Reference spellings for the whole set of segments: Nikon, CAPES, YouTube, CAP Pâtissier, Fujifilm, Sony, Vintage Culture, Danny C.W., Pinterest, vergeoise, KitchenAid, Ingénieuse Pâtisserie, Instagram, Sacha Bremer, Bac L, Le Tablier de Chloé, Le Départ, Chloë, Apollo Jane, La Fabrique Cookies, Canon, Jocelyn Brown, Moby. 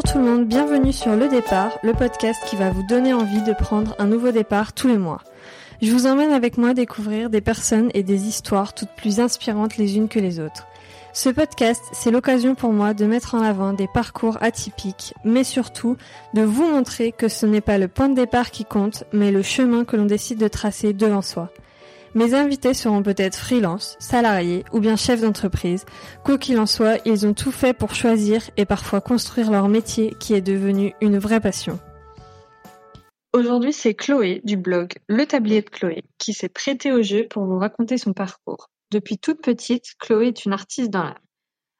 Bonjour tout le monde, bienvenue sur Le Départ, le podcast qui va vous donner envie de prendre un nouveau départ tous les mois. Je vous emmène avec moi découvrir des personnes et des histoires toutes plus inspirantes les unes que les autres. Ce podcast, c'est l'occasion pour moi de mettre en avant des parcours atypiques, mais surtout de vous montrer que ce n'est pas le point de départ qui compte, mais le chemin que l'on décide de tracer devant soi. Mes invités seront peut-être freelance, salariés ou bien chefs d'entreprise. Quoi qu'il en soit, ils ont tout fait pour choisir et parfois construire leur métier qui est devenu une vraie passion. Aujourd'hui, c'est Chloé du blog Le Tablier de Chloé qui s'est prêtée au jeu pour vous raconter son parcours. Depuis toute petite, Chloé est une artiste dans l'âme.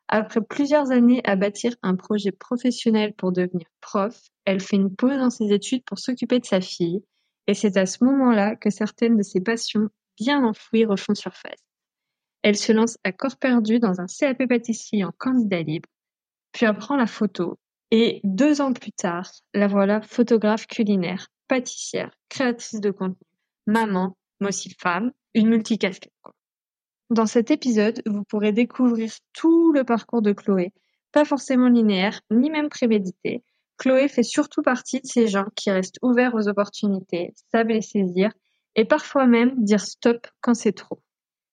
Après plusieurs années à bâtir un projet professionnel pour devenir prof, elle fait une pause dans ses études pour s'occuper de sa fille et c'est à ce moment-là que certaines de ses passions bien enfouies refont surface. Elle se lance à corps perdu dans un CAP pâtissier en candidat libre, puis apprend la photo et 2 ans plus tard, la voilà photographe culinaire, pâtissière, créatrice de contenu, maman, mais aussi femme, une multicasquette. Dans cet épisode, vous pourrez découvrir tout le parcours de Chloé, pas forcément linéaire, ni même prémédité. Chloé fait surtout partie de ces gens qui restent ouverts aux opportunités, savent les saisir et parfois même dire stop quand c'est trop.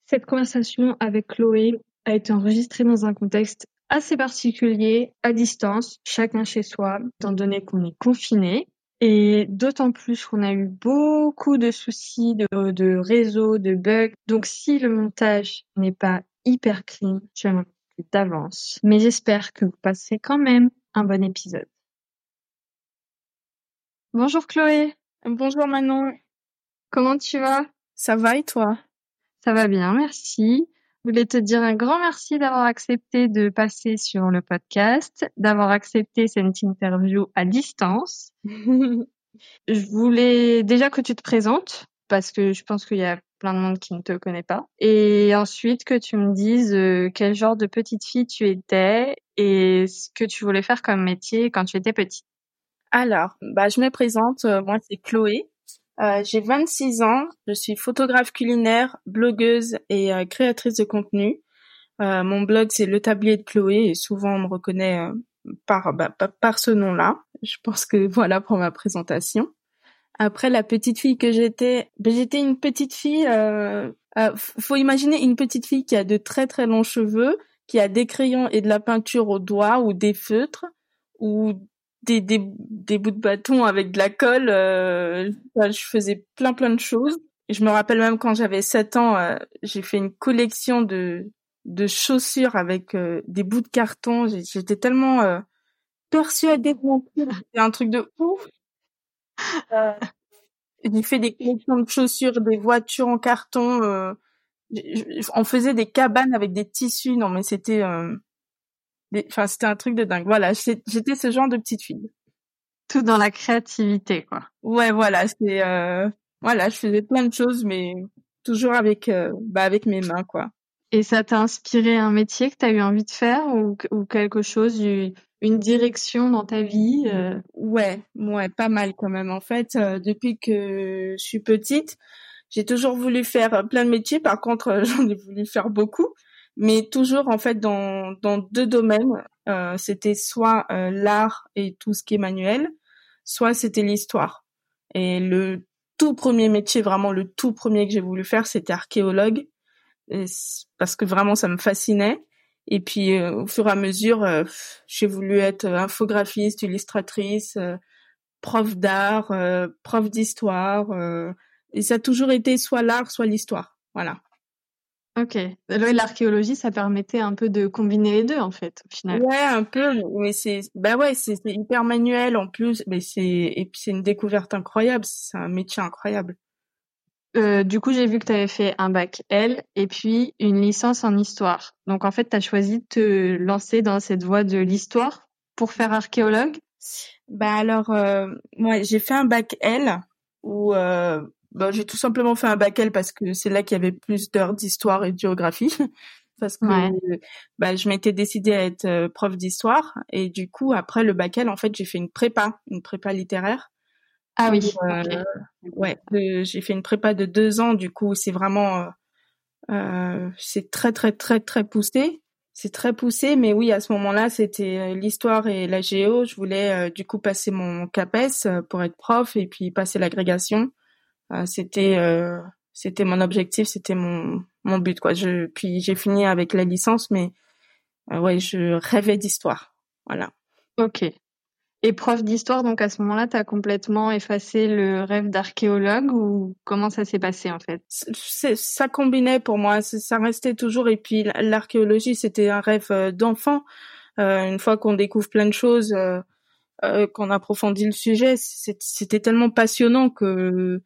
Cette conversation avec Chloé a été enregistrée dans un contexte assez particulier, à distance, chacun chez soi, étant donné qu'on est confiné. Et d'autant plus qu'on a eu beaucoup de soucis de réseau, de bugs. Donc si le montage n'est pas hyper clean, je m'en occupe d'avance. Mais j'espère que vous passez quand même un bon épisode. Bonjour Chloé. Bonjour Manon. Comment tu vas ? Ça va et toi ? Ça va bien, merci. Je voulais te dire un grand merci d'avoir accepté de passer sur le podcast, d'avoir accepté cette interview à distance. Je voulais déjà que tu te présentes, parce que je pense qu'il y a plein de monde qui ne te connaît pas. Et ensuite, que tu me dises quel genre de petite fille tu étais et ce que tu voulais faire comme métier quand tu étais petite. Alors, je me présente, moi c'est Chloé. J'ai 26 ans, je suis photographe culinaire, blogueuse et créatrice de contenu. Mon blog, c'est Le Tablier de Chloé et souvent on me reconnaît par ce nom-là. Je pense que voilà pour ma présentation. Après, la petite fille que j'étais une petite fille, faut imaginer une petite fille qui a de très très longs cheveux, qui a des crayons et de la peinture aux doigts ou des feutres ou des bouts de bâton avec de la colle, je faisais plein de choses. Je me rappelle même quand j'avais 7 ans, j'ai fait une collection de chaussures avec des bouts de carton. J'étais tellement persuadée que c'était un truc de ouf. J'ai fait des collections de chaussures, des voitures en carton. On faisait des cabanes avec des tissus. Non mais c'était... c'était un truc de dingue. Voilà, j'étais ce genre de petite fille. Tout dans la créativité, quoi. Ouais, voilà, c'est je faisais plein de choses, mais toujours avec mes mains, quoi. Et ça t'a inspiré un métier que t'as eu envie de faire ou quelque chose, une direction dans ta vie Ouais, pas mal quand même. En fait, depuis que je suis petite, j'ai toujours voulu faire plein de métiers. Par contre, j'en ai voulu faire beaucoup. Mais toujours en fait dans 2 domaines, c'était soit l'art et tout ce qui est manuel, soit c'était l'histoire. Et le tout premier métier, vraiment le tout premier que j'ai voulu faire, c'était archéologue, parce que vraiment ça me fascinait. Et puis au fur et à mesure, j'ai voulu être infographiste, illustratrice, prof d'art, prof d'histoire. Et ça a toujours été soit l'art, soit l'histoire, voilà. Ok. L'archéologie, ça permettait un peu de combiner les deux, en fait, au final. Ouais, un peu, mais c'est hyper manuel, en plus, et puis c'est une découverte incroyable, c'est un métier incroyable. Du coup, j'ai vu que t'avais fait un bac L, et puis une licence en histoire. Donc, en fait, t'as choisi de te lancer dans cette voie de l'histoire pour faire archéologue? J'ai fait un bac L, où, j'ai tout simplement fait un bac L parce que c'est là qu'il y avait plus d'heures d'histoire et de géographie. Parce que je m'étais décidée à être prof d'histoire. Et du coup, après le bac L, en fait, j'ai fait une prépa littéraire. Ah oui. Okay. J'ai fait une prépa de 2 ans. Du coup, c'est vraiment, c'est très, très, très, très poussé. C'est très poussé, mais oui, à ce moment-là, c'était l'histoire et la géo. Je voulais du coup passer mon CAPES pour être prof et puis passer l'agrégation. C'était mon objectif, c'était mon but, quoi. Puis j'ai fini avec la licence, mais ouais, je rêvais d'histoire, voilà. Ok. Et prof d'histoire, donc à ce moment-là, t'as complètement effacé le rêve d'archéologue ou comment ça s'est passé en fait ? Ça combinait pour moi, ça restait toujours. Et puis l'archéologie, c'était un rêve d'enfant. Une fois qu'on découvre plein de choses, qu'on approfondit le sujet, c'était tellement passionnant que,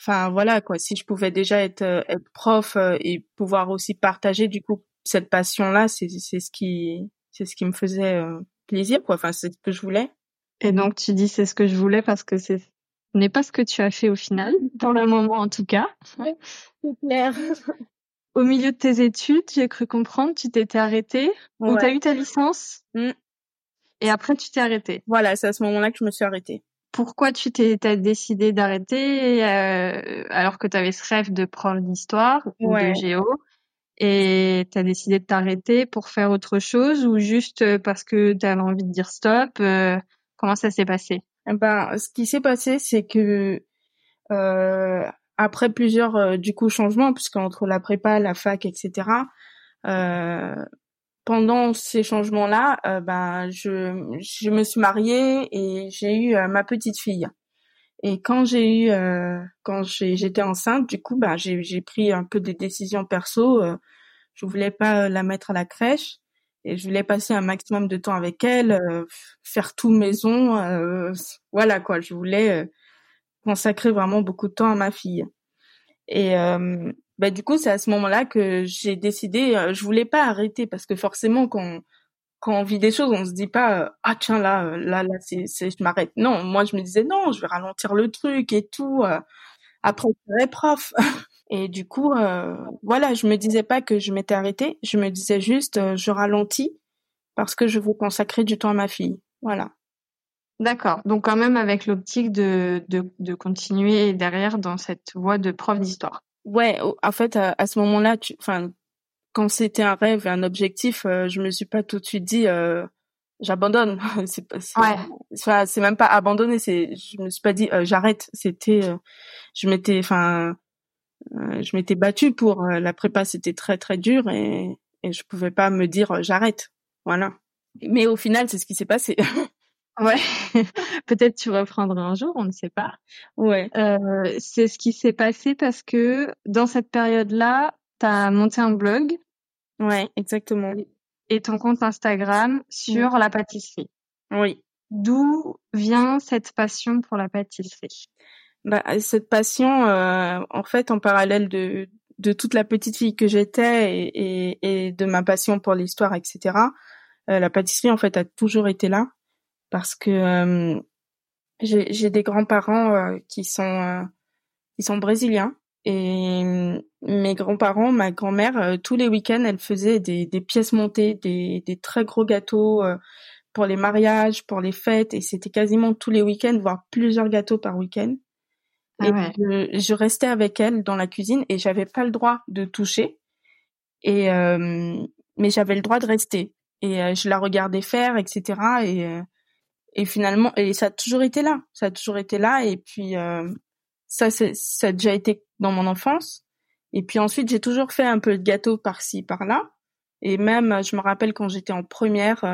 enfin voilà quoi. Si je pouvais déjà être prof et pouvoir aussi partager du coup cette passion-là, c'est ce qui me faisait plaisir, quoi. Enfin, c'est ce que je voulais. Et donc, tu dis c'est ce que je voulais parce que ce n'est pas ce que tu as fait au final, dans le moment en tout cas. Ouais, c'est clair. Au milieu de tes études, j'ai cru comprendre, tu t'étais arrêtée. Ouais. Donc, tu as eu ta licence et après, tu t'es arrêtée. Voilà, c'est à ce moment-là que je me suis arrêtée. Pourquoi tu t'as décidé d'arrêter alors que tu avais ce rêve de prendre l'histoire ou de géo? Et t'as décidé de t'arrêter pour faire autre chose ou juste parce que t'avais envie de dire stop? Comment ça s'est passé? Ce qui s'est passé, c'est que après plusieurs du coup changements, puisque entre la prépa, la fac, etc. Pendant ces changements-là, je me suis mariée et j'ai eu ma petite fille. Et quand j'étais enceinte, du coup, j'ai pris un peu des décisions perso. Je voulais pas la mettre à la crèche et je voulais passer un maximum de temps avec elle, faire tout maison, voilà quoi. Je voulais consacrer vraiment beaucoup de temps à ma fille. Et du coup, c'est à ce moment-là que j'ai décidé. Je voulais pas arrêter parce que forcément, quand on vit des choses, on se dit pas ah tiens là c'est je m'arrête. Non, moi je me disais non, je vais ralentir le truc et tout. Après je serai prof. Et du coup voilà, je me disais pas que je m'étais arrêtée, je me disais juste je ralentis parce que je veux consacrer du temps à ma fille. Voilà. D'accord. Donc quand même avec l'optique de continuer derrière dans cette voie de prof d'histoire. Ouais, en fait à ce moment-là quand c'était un rêve et un objectif, je me suis pas tout de suite dit j'abandonne. C'est même pas abandonner. Je me suis pas dit j'arrête. C'était, je m'étais battue pour la prépa. C'était très très dur et je pouvais pas me dire j'arrête. Voilà. Mais au final, c'est ce qui s'est passé. Ouais. Peut-être tu reprendras un jour, on ne sait pas. Ouais. C'est ce qui s'est passé parce que dans cette période-là, t'as monté un blog. Ouais, exactement. Et ton compte Instagram sur la pâtisserie. Oui. D'où vient cette passion pour la pâtisserie? Cette passion, en fait, en parallèle de toute la petite fille que j'étais et de ma passion pour l'histoire, etc., la pâtisserie, en fait, a toujours été là parce que j'ai des grands-parents qui sont brésiliens. Et mes grands-parents, ma grand-mère, tous les week-ends, elle faisait des pièces montées, des très gros gâteaux pour les mariages, pour les fêtes. Et c'était quasiment tous les week-ends, voire plusieurs gâteaux par week-end. Ah ouais. Et je restais avec elle dans la cuisine et j'avais pas le droit de toucher. Et mais j'avais le droit de rester. Et je la regardais faire, etc. Et finalement, et ça a toujours été là. Ça a toujours été là. Et puis ça a déjà été dans mon enfance. Et puis ensuite, j'ai toujours fait un peu de gâteau par-ci, par-là. Et même, je me rappelle quand j'étais en première,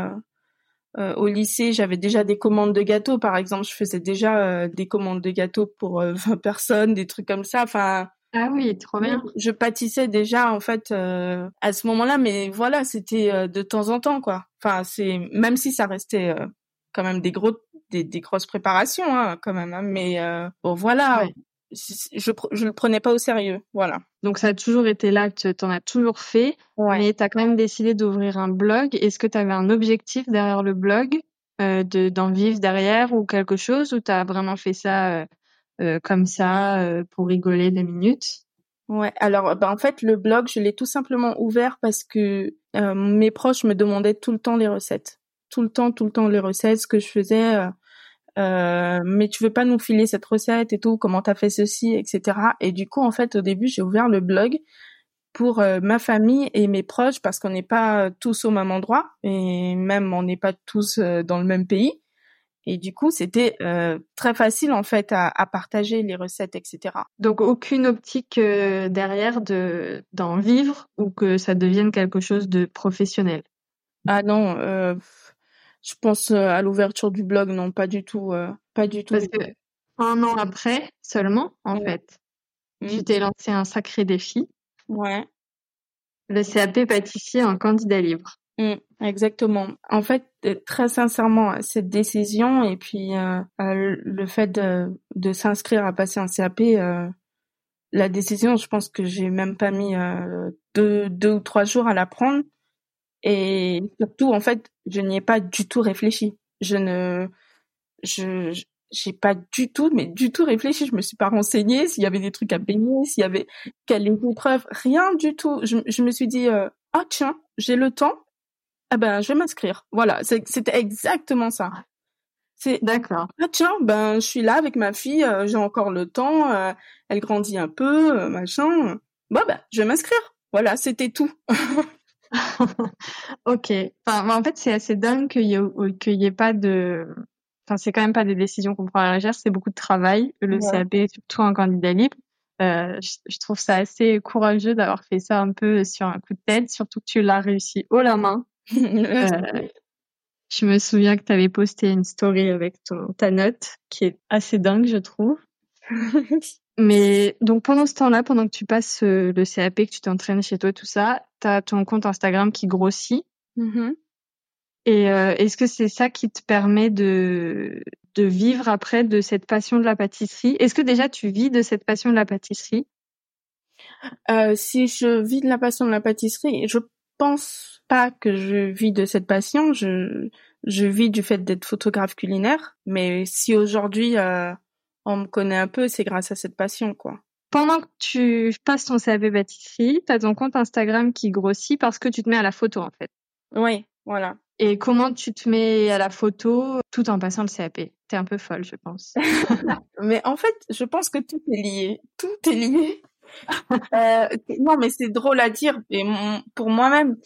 au lycée, j'avais déjà des commandes de gâteaux. Par exemple, je faisais déjà des commandes de gâteaux pour 20 personnes, des trucs comme ça. Enfin, ah oui, trop bien. Je pâtissais déjà, en fait, à ce moment-là. Mais voilà, c'était de temps en temps, quoi. Enfin, même si ça restait quand même des grosses préparations, hein, quand même. Hein, mais bon, voilà. Ouais. Je le prenais pas au sérieux, voilà. Donc ça a toujours été là, tu en as toujours fait, mais tu as quand même décidé d'ouvrir un blog. Est-ce que tu avais un objectif derrière le blog, d'en vivre derrière ou quelque chose, ou tu as vraiment fait ça comme ça pour rigoler 2 minutes? Ouais, alors en fait le blog, je l'ai tout simplement ouvert parce que mes proches me demandaient tout le temps les recettes. Tout le temps les recettes, ce que je faisais. Mais tu veux pas nous filer cette recette et tout, comment t'as fait ceci, etc. Et du coup, en fait, au début, j'ai ouvert le blog pour ma famille et mes proches, parce qu'on n'est pas tous au même endroit et même on n'est pas tous dans le même pays. Et du coup, c'était très facile en fait à partager les recettes, etc. Donc, aucune optique derrière d'en vivre ou que ça devienne quelque chose de professionnel. Ah non, je pense à l'ouverture du blog, non, pas du tout. Pas du tout. Parce que 1 an après seulement, en fait, tu t'es lancé un sacré défi. Ouais. Le CAP pâtissier en candidat libre. Exactement. En fait, très sincèrement, cette décision et puis le fait de s'inscrire à passer un CAP, la décision, je pense que j'ai même pas mis 2 ou 3 jours à la prendre. Et surtout, en fait, je n'y ai pas du tout réfléchi. J'ai pas du tout, mais du tout réfléchi. Je me suis pas renseignée s'il y avait des trucs à payer, s'il y avait quelle épreuve, rien du tout. Je me suis dit, ah tiens, j'ai le temps. Ah ben, je vais m'inscrire. Voilà, c'était exactement ça. D'accord. Ah tiens, ben, je suis là avec ma fille, j'ai encore le temps, elle grandit un peu, machin. Bon, ben, je vais m'inscrire. Voilà, c'était tout. Ok. Enfin, en fait, c'est assez dingue qu'il y ait pas de... Enfin, c'est quand même pas des décisions qu'on prend à la légère, c'est beaucoup de travail. Le CAP, surtout un candidat libre. Je trouve ça assez courageux d'avoir fait ça un peu sur un coup de tête, surtout que tu l'as réussi haut la main. Je me souviens que tu avais posté une story avec ta note, qui est assez dingue, je trouve. Mais donc pendant ce temps-là, pendant que tu passes le CAP, que tu t'entraînes chez toi, tout ça, tu as ton compte Instagram qui grossit. Mm-hmm. Et est-ce que c'est ça qui te permet de vivre après de cette passion de la pâtisserie? Est-ce que déjà tu vis de cette passion de la pâtisserie? Si je vis de la passion de la pâtisserie, je pense pas que je vis de cette passion. Je vis du fait d'être photographe culinaire. Mais si aujourd'hui on me connaît un peu, c'est grâce à cette passion, quoi. Pendant que tu passes ton CAP pâtisserie, t'as ton compte Instagram qui grossit parce que tu te mets à la photo, en fait. Oui, voilà. Et comment tu te mets à la photo tout en passant le CAP? T'es un peu folle, je pense. Mais en fait, je pense que tout est lié. Tout est lié. Non, mais c'est drôle à dire. Et pour moi-même,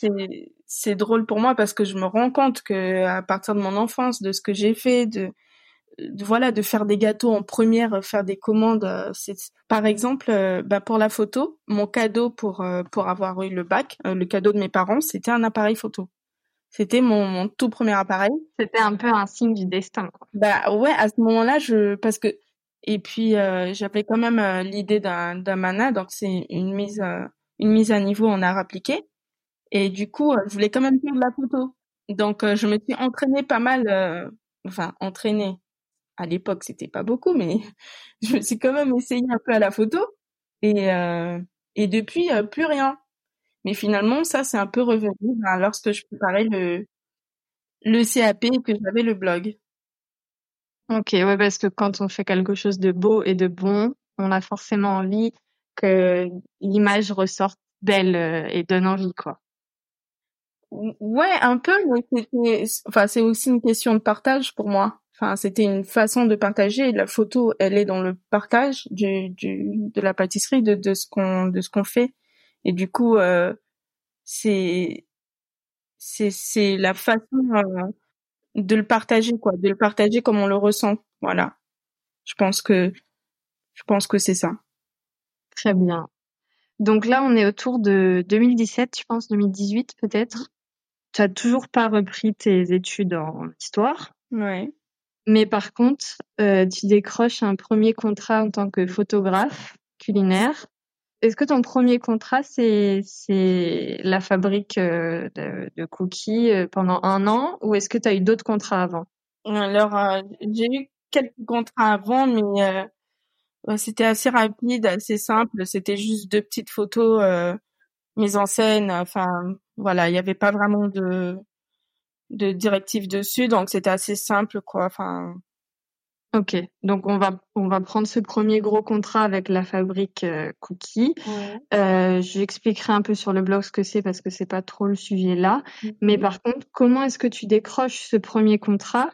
c'est drôle pour moi parce que je me rends compte que à partir de mon enfance, de ce que j'ai fait, de faire des gâteaux en première, faire des commandes. Par exemple, pour la photo, mon cadeau pour avoir eu le bac, le cadeau de mes parents, c'était un appareil photo. C'était mon tout premier appareil. C'était un peu un signe du destin, quoi. Bah ouais, à ce moment-là, j'avais quand même l'idée d'un mana, donc c'est une mise à niveau en art appliqué. Et du coup, je voulais quand même faire de la photo. Donc je me suis entraînée pas mal, entraînée. À l'époque, c'était pas beaucoup, mais je me suis quand même essayée un peu à la photo. Et depuis, plus rien. Mais finalement, ça, c'est un peu revenu lorsque je préparais le CAP et que j'avais le blog. Ok, ouais, parce que quand on fait quelque chose de beau et de bon, on a forcément envie que l'image ressorte belle et donne envie, quoi. Ouais, un peu, mais c'est aussi une question de partage pour moi. Enfin, c'était une façon de partager. La photo, elle est dans le partage de la pâtisserie, de ce qu'on fait. Et du coup, c'est la façon de le partager, quoi, de le partager comme on le ressent. Voilà. Je pense que c'est ça. Très bien. Donc là, on est autour de 2017, je pense, 2018 peut-être. Tu as toujours pas repris tes études en histoire. Ouais. Mais par contre, tu décroches un premier contrat en tant que photographe culinaire. Est-ce que ton premier contrat, c'est la fabrique de cookies pendant 1 an ou est-ce que tu as eu d'autres contrats avant? Alors, j'ai eu quelques contrats avant, mais c'était assez rapide, assez simple. C'était juste 2 petites photos mises en scène. Enfin, voilà, il n'y avait pas vraiment de directive dessus, donc c'était assez simple, quoi. Enfin... Ok, donc on va prendre ce premier gros contrat avec la fabrique Cookies. Ouais. J'expliquerai un peu sur le blog ce que c'est parce que c'est pas trop le sujet là. Mm-hmm. Mais par contre, comment est-ce que tu décroches ce premier contrat?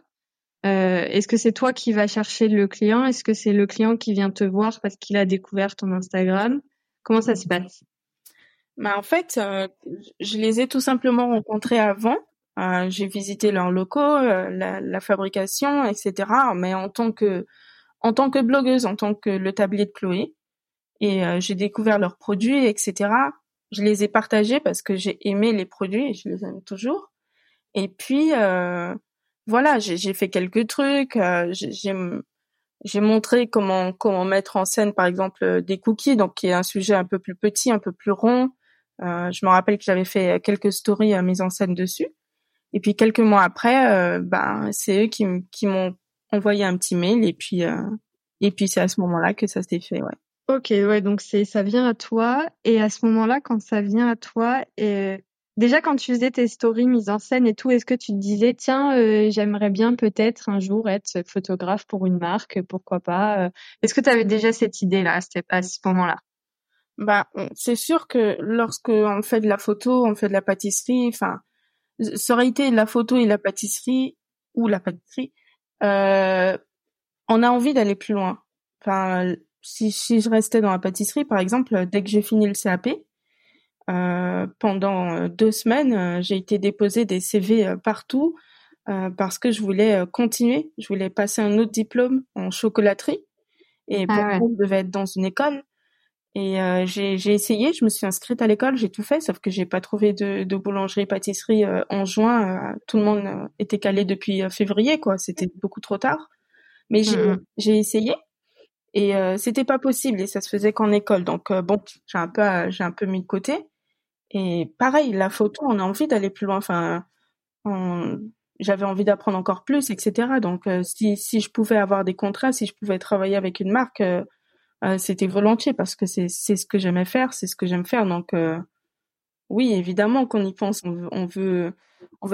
Est-ce que c'est toi qui vas chercher le client? Est-ce que c'est le client qui vient te voir parce qu'il a découvert ton Instagram? Comment ça se passe? Bah, en fait, je les ai tout simplement rencontrés avant. J'ai visité leurs locaux, la fabrication, etc. Mais en tant que blogueuse, en tant que Le Tablier de Chloé. Et j'ai découvert leurs produits, etc. Je les ai partagés parce que j'ai aimé les produits et je les aime toujours. Et puis, voilà, j'ai fait quelques trucs. J'ai montré comment mettre en scène, par exemple, des cookies, donc qui est un sujet un peu plus petit, un peu plus rond. Je me rappelle que j'avais fait quelques stories mises en scène dessus. Et puis, quelques mois après, c'est eux qui m'ont envoyé un petit mail. Et puis c'est à ce moment-là que ça s'est fait, ouais. Ok, ouais, donc ça vient à toi. Et à ce moment-là, quand ça vient à toi... Déjà, quand tu faisais tes stories mises en scène et tout, est-ce que tu te disais, tiens, j'aimerais bien peut-être un jour être photographe pour une marque, pourquoi pas Est-ce que tu avais déjà cette idée-là à ce moment-là? Bah, c'est sûr que lorsque on fait de la photo, on fait de la pâtisserie, enfin, ça aurait été la photo et la pâtisserie, on a envie d'aller plus loin. Enfin, si je restais dans la pâtisserie, par exemple, dès que j'ai fini le CAP, pendant 2 semaines, j'ai été déposer des CV partout parce que je voulais continuer. Je voulais passer un autre diplôme en chocolaterie et pourquoi je devais être dans une école. Et j'ai essayé, je me suis inscrite à l'école, j'ai tout fait, sauf que j'ai pas trouvé de boulangerie-pâtisserie en juin. Tout le monde était calé depuis février, quoi. C'était beaucoup trop tard. Mais j'ai essayé. Et c'était pas possible et ça se faisait qu'en école. Donc j'ai un peu mis de côté. Et pareil, la photo, on a envie d'aller plus loin. Enfin, j'avais envie d'apprendre encore plus, etc. Donc si je pouvais avoir des contrats, si je pouvais travailler avec une marque, c'était volontiers parce que c'est ce que j'aimais faire, c'est ce que j'aime faire. Donc oui, évidemment qu'on y pense. On veut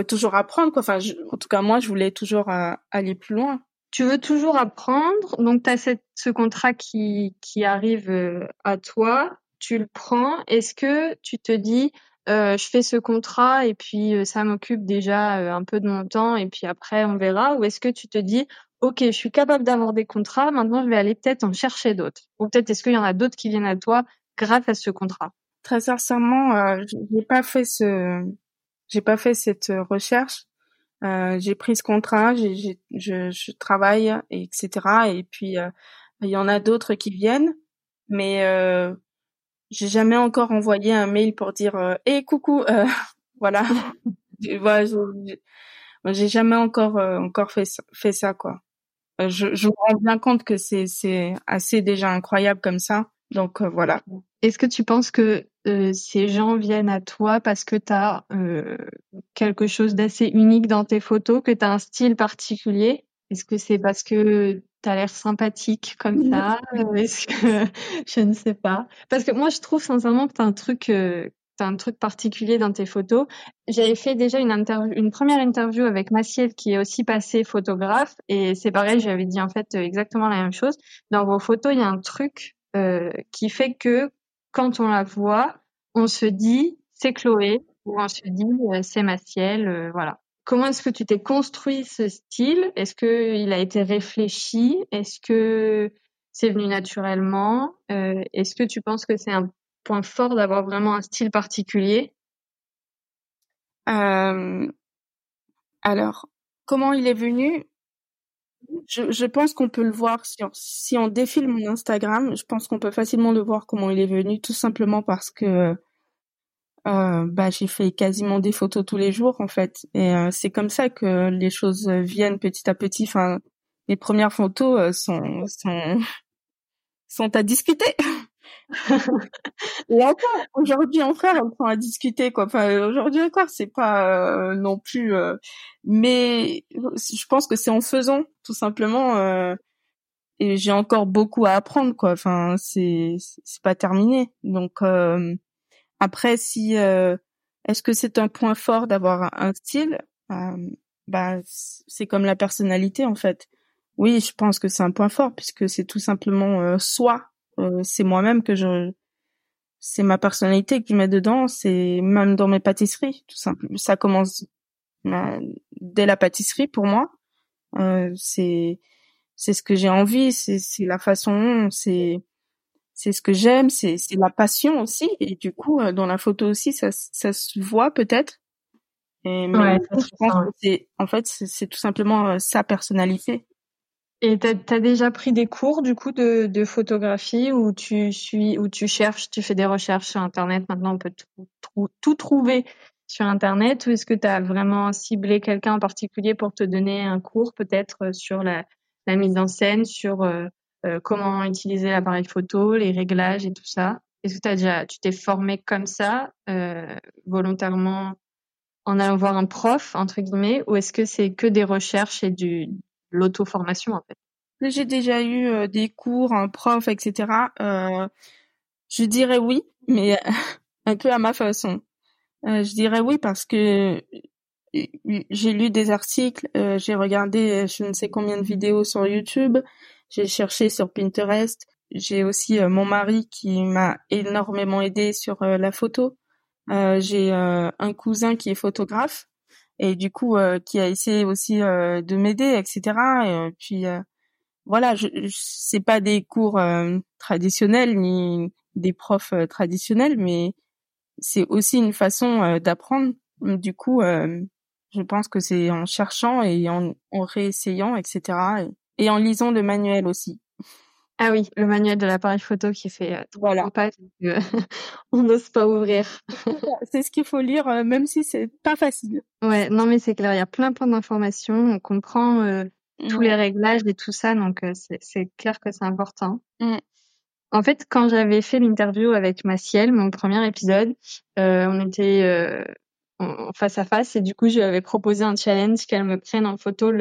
toujours apprendre, quoi. Enfin, en tout cas moi, je voulais toujours aller plus loin. Tu veux toujours apprendre, donc tu as ce contrat qui arrive à toi, tu le prends. Est-ce que tu te dis, je fais ce contrat et puis ça m'occupe déjà un peu de mon temps et puis après on verra? Ou est-ce que tu te dis, ok, je suis capable d'avoir des contrats, maintenant je vais aller peut-être en chercher d'autres? Ou peut-être est-ce qu'il y en a d'autres qui viennent à toi grâce à ce contrat? Très sincèrement, j'ai pas fait cette recherche. J'ai pris ce contrat, je travaille, etc. Et puis il y en a d'autres qui viennent, mais j'ai jamais encore envoyé un mail pour dire hey, coucou, voilà. J'ai jamais encore fait ça, quoi. Je me rends bien compte que c'est assez déjà incroyable comme ça, donc voilà. Est-ce que tu penses que ces gens viennent à toi parce que tu as quelque chose d'assez unique dans tes photos, que tu as un style particulier? Est-ce que c'est parce que tu as l'air sympathique comme ça? Est-ce que je ne sais pas? Parce que moi, je trouve sincèrement que tu as un truc particulier dans tes photos. J'avais fait déjà une première interview avec Maciel qui est aussi passée photographe et c'est pareil, j'avais dit en fait exactement la même chose. Dans vos photos, il y a un truc qui fait que quand on la voit, on se dit c'est Chloé ou on se dit c'est Maciel, voilà. Comment est-ce que tu t'es construit ce style? Est-ce que il a été réfléchi? Est-ce que c'est venu naturellement? Est-ce que tu penses que c'est un point fort d'avoir vraiment un style particulier? Alors, comment il est venu? Je pense qu'on peut le voir si on défile mon Instagram. Je pense qu'on peut facilement le voir comment il est venu, tout simplement parce que j'ai fait quasiment des photos tous les jours en fait. Et c'est comme ça que les choses viennent petit à petit. Enfin, les premières photos sont à discuter. Et encore aujourd'hui encore on prend à discuter, quoi. Enfin aujourd'hui encore c'est pas non plus mais je pense que c'est en faisant tout simplement et j'ai encore beaucoup à apprendre, quoi. Enfin c'est pas terminé, donc après si est-ce que c'est un point fort d'avoir un style, c'est comme la personnalité en fait. Oui, je pense que c'est un point fort puisque c'est tout simplement soi. C'est moi-même c'est ma personnalité que je mets dedans, c'est même dans mes pâtisseries, tout simplement. Ça commence dès la pâtisserie pour moi. C'est ce que j'ai envie, c'est la façon, c'est ce que j'aime, c'est la passion aussi. Et du coup, dans la photo aussi, ça se voit peut-être. Et ouais, je pense que c'est tout simplement sa personnalité. Et t'as déjà pris des cours du coup de photographie où tu fais des recherches sur Internet. Maintenant, on peut tout trouver sur Internet. Ou est-ce que t'as vraiment ciblé quelqu'un en particulier pour te donner un cours peut-être sur la mise en scène, sur comment utiliser l'appareil photo, les réglages et tout ça? Est-ce que tu t'es formé comme ça volontairement en allant voir un prof entre guillemets, ou est-ce que c'est que des recherches et l'auto-formation, en fait? J'ai déjà eu des cours, un prof, etc. Je dirais oui, mais un peu à ma façon. Je dirais oui parce que j'ai lu des articles, j'ai regardé je ne sais combien de vidéos sur YouTube, j'ai cherché sur Pinterest. J'ai aussi mon mari qui m'a énormément aidée sur la photo. J'ai un cousin qui est photographe. Et du coup, qui a essayé aussi de m'aider, etc. Et puis, voilà, c'est pas des cours traditionnels ni des profs traditionnels, mais c'est aussi une façon d'apprendre. Du coup, je pense que c'est en cherchant et en réessayant, etc. Et en lisant le manuel aussi. Ah oui, le manuel de l'appareil photo qui fait 3 pages, on n'ose pas ouvrir. C'est ce qu'il faut lire, même si c'est pas facile. Ouais, non mais c'est clair, il y a plein d'informations, on comprend tous les réglages et tout ça, donc c'est clair que c'est important. Mm. En fait, quand j'avais fait l'interview avec Maciel, mon premier épisode, on était face à face et du coup je lui avais proposé un challenge qu'elle me prenne en photo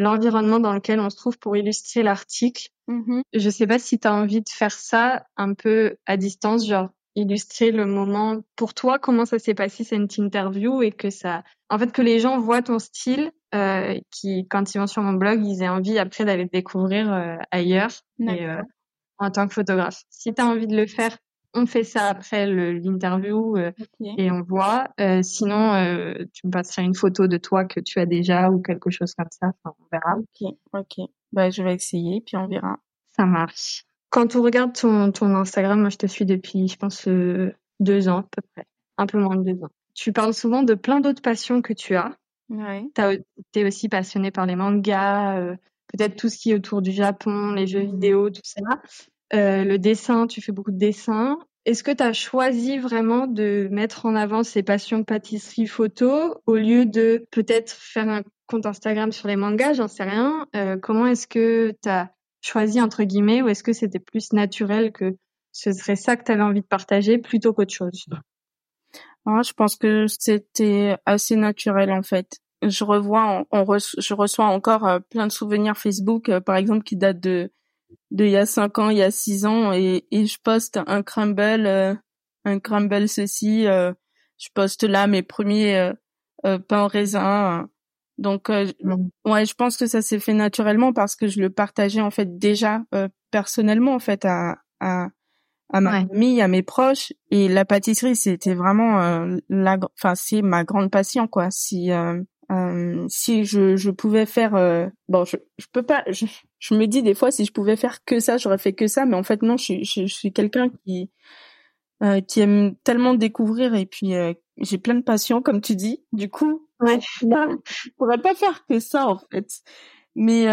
l'environnement dans lequel on se trouve pour illustrer l'article. Mm-hmm. Je sais pas si t'as envie de faire ça un peu à distance, genre illustrer le moment pour toi, comment ça s'est passé cette interview et que ça... En fait, que les gens voient ton style, qui, quand ils vont sur mon blog, ils aient envie après d'aller te découvrir ailleurs et, en tant que photographe. Si t'as envie de le faire, on fait ça après l'interview et on voit. Sinon, tu me passeras une photo de toi que tu as déjà ou quelque chose comme ça. Enfin, on verra. Ok. Bah, je vais essayer puis on verra. Ça marche. Quand on regarde ton Instagram, moi je te suis depuis, je pense, 2 ans à peu près. Un peu moins de 2 ans. Tu parles souvent de plein d'autres passions que tu as. Ouais. T'es aussi passionnée par les mangas, peut-être tout ce qui est autour du Japon, les jeux vidéo, tout ça. Le dessin, tu fais beaucoup de dessins. Est-ce que tu as choisi vraiment de mettre en avant ces passions pâtisserie photo au lieu de peut-être faire un compte Instagram sur les mangas, j'en sais rien. Comment est-ce que tu as choisi, entre guillemets, ou est-ce que c'était plus naturel que ce serait ça que tu avais envie de partager plutôt qu'autre chose? Alors, je pense que c'était assez naturel en fait. Je reçois encore plein de souvenirs Facebook, par exemple, qui datent de il y a 5 ans, il y a 6 ans, et je poste un crumble ceci, je poste là mes premiers pains au raisin. Donc ouais, je pense que ça s'est fait naturellement parce que je le partageais en fait déjà personnellement en fait à ma famille, à mes proches, et la pâtisserie c'était vraiment c'est ma grande passion quoi. Si je pouvais faire je peux pas, je me dis des fois si je pouvais faire que ça j'aurais fait que ça, mais en fait non, je suis quelqu'un qui aime tellement découvrir et puis j'ai plein de passions comme tu dis, du coup je pourrais pas faire que ça en fait, mais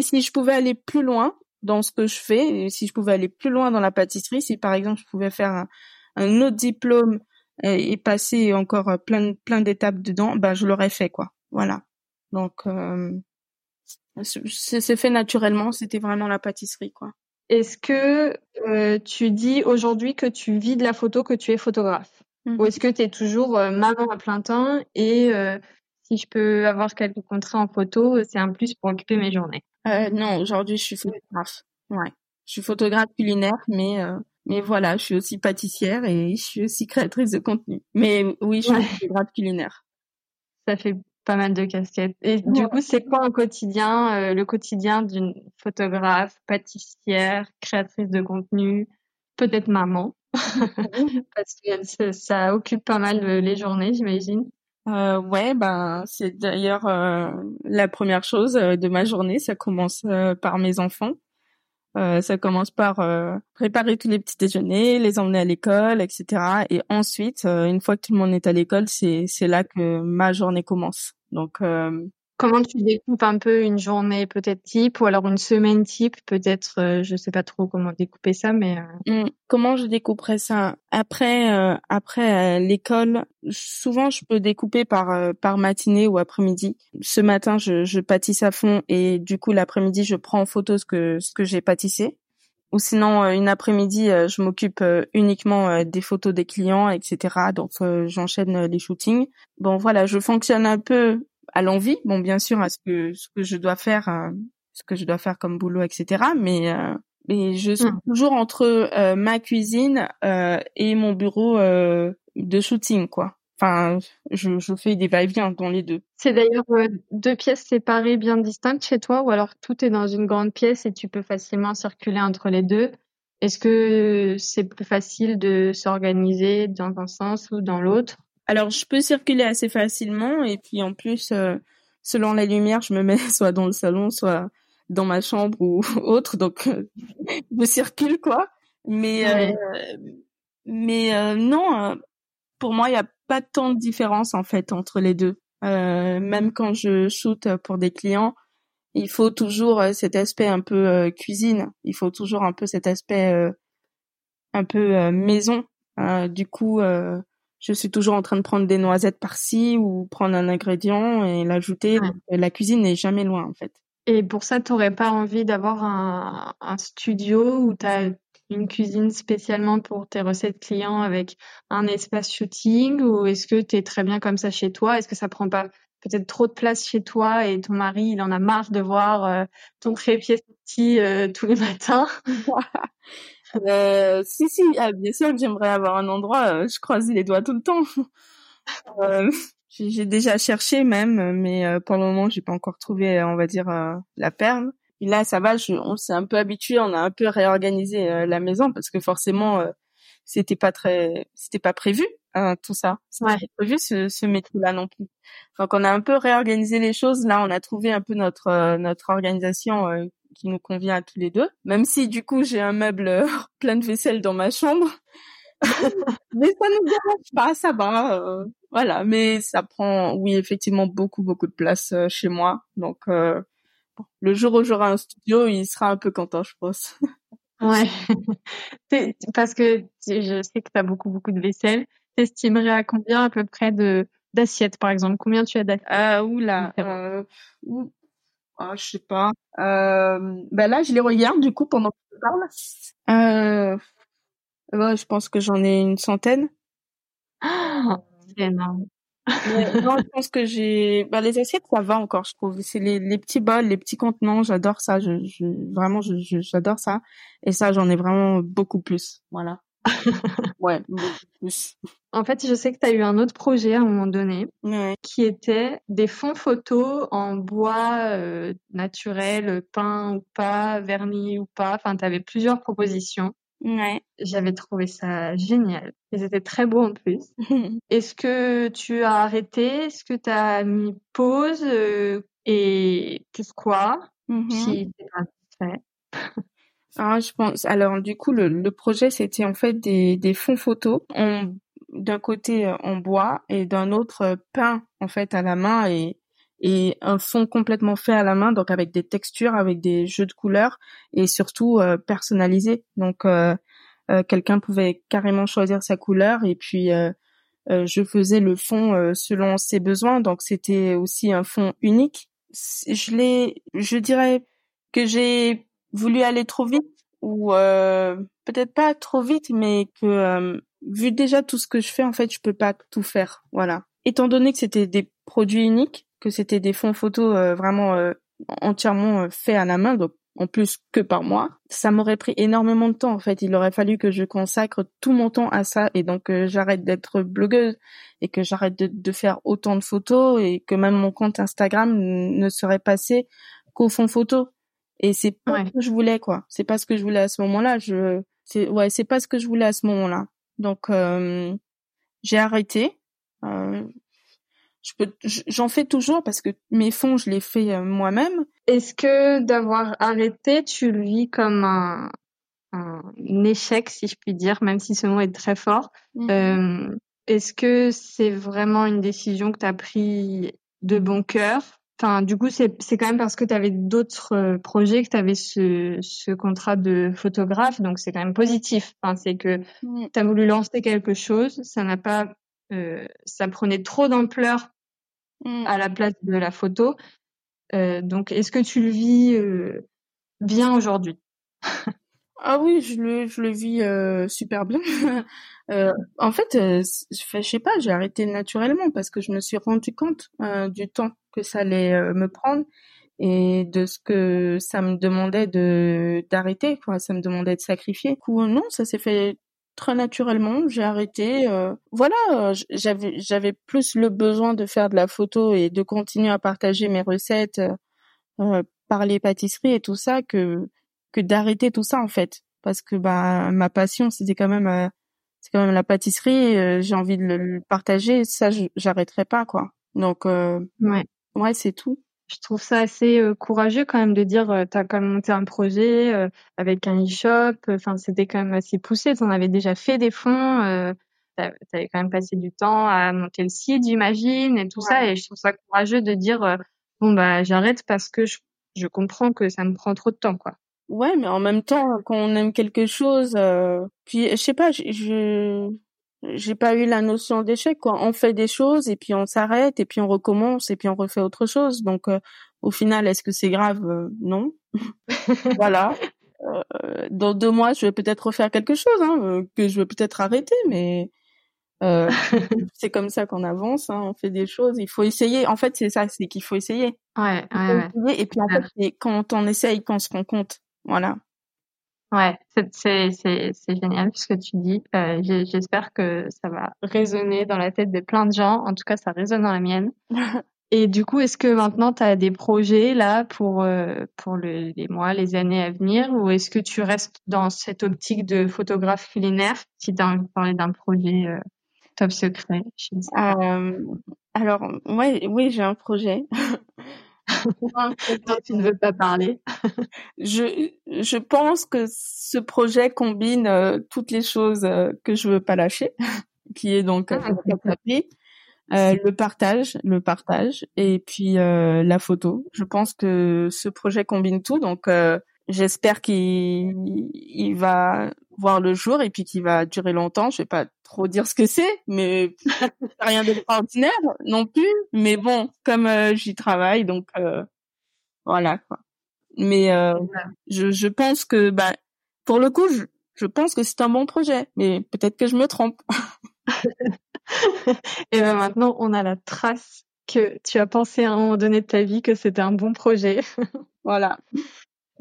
si je pouvais aller plus loin dans ce que je fais, et si je pouvais aller plus loin dans la pâtisserie, si par exemple je pouvais faire un autre diplôme et passer encore plein d'étapes dedans, je l'aurais fait quoi. Voilà. Donc c'est fait naturellement, c'était vraiment la pâtisserie quoi. Est-ce que tu dis aujourd'hui que tu vis de la photo, que tu es photographe? Mm-hmm. Ou est-ce que tu es toujours maman à plein temps et si je peux avoir quelques contrats en photo, c'est un plus pour occuper mes journées? Non, aujourd'hui je suis photographe. Ouais. Je suis photographe culinaire, mais voilà, je suis aussi pâtissière et je suis aussi créatrice de contenu. Mais oui, je suis photographe culinaire. Ça fait pas mal de casquettes. Et du coup, c'est quoi le quotidien d'une photographe, pâtissière, créatrice de contenu, peut-être maman? Parce que ça occupe pas mal les journées, j'imagine. C'est d'ailleurs la première chose de ma journée. Ça commence par mes enfants. Ça commence par préparer tous les petits déjeuners, les emmener à l'école, etc. Et ensuite, une fois que tout le monde est à l'école, c'est là que ma journée commence. Donc, comment tu découpes un peu une journée peut-être type ou alors une semaine type peut-être, je sais pas trop comment découper ça, mais... Comment je découperais ça? Après l'école, souvent je peux découper par matinée ou après-midi. Ce matin, je pâtisse à fond et du coup l'après-midi, je prends en photo ce que j'ai pâtissé. Ou sinon, une après-midi, je m'occupe uniquement des photos des clients, etc. Donc, j'enchaîne les shootings. Bon, voilà, je fonctionne un peu à l'envie, bon bien sûr à ce que je dois faire, comme boulot, etc. Mais je suis toujours entre ma cuisine et mon bureau de shooting, quoi. Enfin, je fais des va-et-vient dans les deux. C'est d'ailleurs deux pièces séparées bien distinctes chez toi, ou alors tout est dans une grande pièce et tu peux facilement circuler entre les deux. Est-ce que c'est plus facile de s'organiser dans un sens ou dans l'autre? Alors, je peux circuler assez facilement et puis en plus, selon la lumière, je me mets soit dans le salon, soit dans ma chambre ou autre. Donc, je circule, quoi. Mais non, pour moi, il n'y a pas tant de différence, en fait, entre les deux. Même quand je shoote pour des clients, il faut toujours cet aspect un peu cuisine. Il faut toujours un peu cet aspect un peu maison. Du coup... je suis toujours en train de prendre des noisettes par-ci ou prendre un ingrédient et l'ajouter. Ouais. La cuisine n'est jamais loin, en fait. Et pour ça, tu n'aurais pas envie d'avoir un studio où tu as une cuisine spécialement pour tes recettes clients avec un espace shooting, ou est-ce que tu es très bien comme ça chez toi? Est-ce que ça ne prend pas peut-être trop de place chez toi et ton mari, il en a marre de voir ton trépied sorti tous les matins? Si, bien sûr que j'aimerais avoir un endroit, je croise les doigts tout le temps. J'ai déjà cherché même, mais pour le moment, j'ai pas encore trouvé, on va dire, la perle. Et là, ça va, on s'est un peu habitué, on a un peu réorganisé la maison parce que forcément, c'était pas prévu, hein, tout ça. C'était pas prévu, ce métier-là non plus. Donc, on a un peu réorganisé les choses. Là, on a trouvé un peu notre organisation qui nous convient à tous les deux, même si du coup j'ai un meuble plein de vaisselle dans ma chambre, mais ça ne nous dérange pas, ça va, voilà. Mais ça prend, oui, effectivement beaucoup de place chez moi, donc le jour où j'aurai un studio, il sera un peu content, je pense. Ouais, parce que je sais que t'as beaucoup de vaisselle. T'estimerais à combien à peu près d'assiettes, par exemple? Combien tu as d'assiettes? Ah, je sais pas. Là, je les regarde, du coup, pendant que je parle. Je pense que j'en ai une centaine. Ah, c'est énorme. Non, je pense que j'ai... les assiettes, ça va encore, je trouve. C'est les petits bols, les petits contenants, j'adore ça. Vraiment, j'adore ça. Et ça, j'en ai vraiment beaucoup plus. Voilà. Ouais, beaucoup plus. En fait, je sais que tu as eu un autre projet à un moment donné, qui était des fonds photos en bois naturel, peint ou pas, vernis ou pas. Enfin, tu avais plusieurs propositions. Ouais. J'avais trouvé ça génial. Ils étaient très beaux en plus. Est-ce que tu as arrêté? Est-ce que tu as mis pause? Et pourquoi? Si tu n'es pas fait. Ah, je pense. Alors, du coup, le projet, c'était en fait des fonds photos d'un côté en bois et d'un autre peint en fait à la main, et un fond complètement fait à la main, donc avec des textures, avec des jeux de couleurs et surtout personnalisé. Donc, quelqu'un pouvait carrément choisir sa couleur et puis je faisais le fond selon ses besoins. Donc, c'était aussi un fond unique. Je dirais que j'ai voulu aller trop vite, ou peut-être pas trop vite, mais que vu déjà tout ce que je fais, en fait, je peux pas tout faire, voilà. Étant donné que c'était des produits uniques, que c'était des fonds photos vraiment entièrement faits à la main, donc en plus que par moi, ça m'aurait pris énormément de temps, en fait. Il aurait fallu que je consacre tout mon temps à ça, et donc j'arrête d'être blogueuse et que j'arrête de faire autant de photos, et que même mon compte Instagram ne serait passé qu'aux fonds photos. Et c'est pas ce que je voulais, quoi. C'est pas ce que je voulais à ce moment-là. C'est pas ce que je voulais à ce moment-là. Donc, j'ai arrêté. J'en fais toujours parce que mes fonds, je les fais moi-même. Est-ce que d'avoir arrêté, tu le vis comme un échec, si je puis dire, même si ce mot est très fort. Est-ce que c'est vraiment une décision que tu as prise de bon cœur ? Enfin, du coup, c'est quand même parce que tu avais d'autres projets, que tu avais ce contrat de photographe, donc c'est quand même positif. Enfin, c'est que tu as voulu lancer quelque chose, ça prenait trop d'ampleur à la place de la photo. Donc, est-ce que tu le vis bien aujourd'hui ? Ah oui, je le vis super bien. En fait, je sais pas, j'ai arrêté naturellement parce que je me suis rendu compte du temps que ça allait me prendre et de ce que ça me demandait d'arrêter, quoi. Ça me demandait de sacrifier. Du coup, non, ça s'est fait très naturellement. J'ai arrêté. Voilà, j'avais plus le besoin de faire de la photo et de continuer à partager mes recettes par les pâtisseries et tout ça que d'arrêter tout ça en fait, parce que ma passion c'était quand même la pâtisserie, j'ai envie de le partager, ça j'arrêterai pas quoi. Donc ouais, c'est tout. Je trouve ça assez courageux quand même de dire t'as quand même monté un projet avec un e-shop, enfin c'était quand même assez poussé, t'en avais déjà fait des fonds, t'avais quand même passé du temps à monter le site j'imagine et tout ouais. Ça, et je trouve ça courageux de dire j'arrête parce que je comprends que ça me prend trop de temps quoi. Ouais, mais en même temps, quand on aime quelque chose, puis je sais pas, j'ai pas eu la notion d'échec quoi. On fait des choses et puis on s'arrête et puis on recommence et puis on refait autre chose. Donc au final, est-ce que c'est grave ? Non. Voilà. Dans 2 mois, je vais peut-être refaire quelque chose que je vais peut-être arrêter, mais c'est comme ça qu'on avance, on fait des choses, il faut essayer. En fait, c'est ça, c'est qu'il faut essayer. Ouais. Et puis en fait, c'est quand on essaye qu'on se rend compte. Voilà. Ouais, c'est génial ce que tu dis. J'espère que ça va résonner dans la tête de plein de gens. En tout cas, ça résonne dans la mienne. Et du coup, est-ce que maintenant, tu as des projets là pour les mois, les années à venir, ou est-ce que tu restes dans cette optique de photographe culinaire si tu as envie de parler d'un projet top secret? Alors, oui, j'ai un projet. Dont tu ne veux pas parler. Je pense que ce projet combine toutes les choses que je veux pas lâcher, qui est donc le partage et puis la photo. Je pense que ce projet combine tout, donc j'espère qu'il va voir le jour et puis qu'il va durer longtemps. Je vais pas trop dire ce que c'est, mais rien d'extraordinaire non plus. Mais bon, comme j'y travaille, donc voilà quoi. Mais je pense que pour le coup, je pense que c'est un bon projet, mais peut-être que je me trompe. Et ben maintenant, on a la trace que tu as pensé à un moment donné de ta vie que c'était un bon projet. Voilà.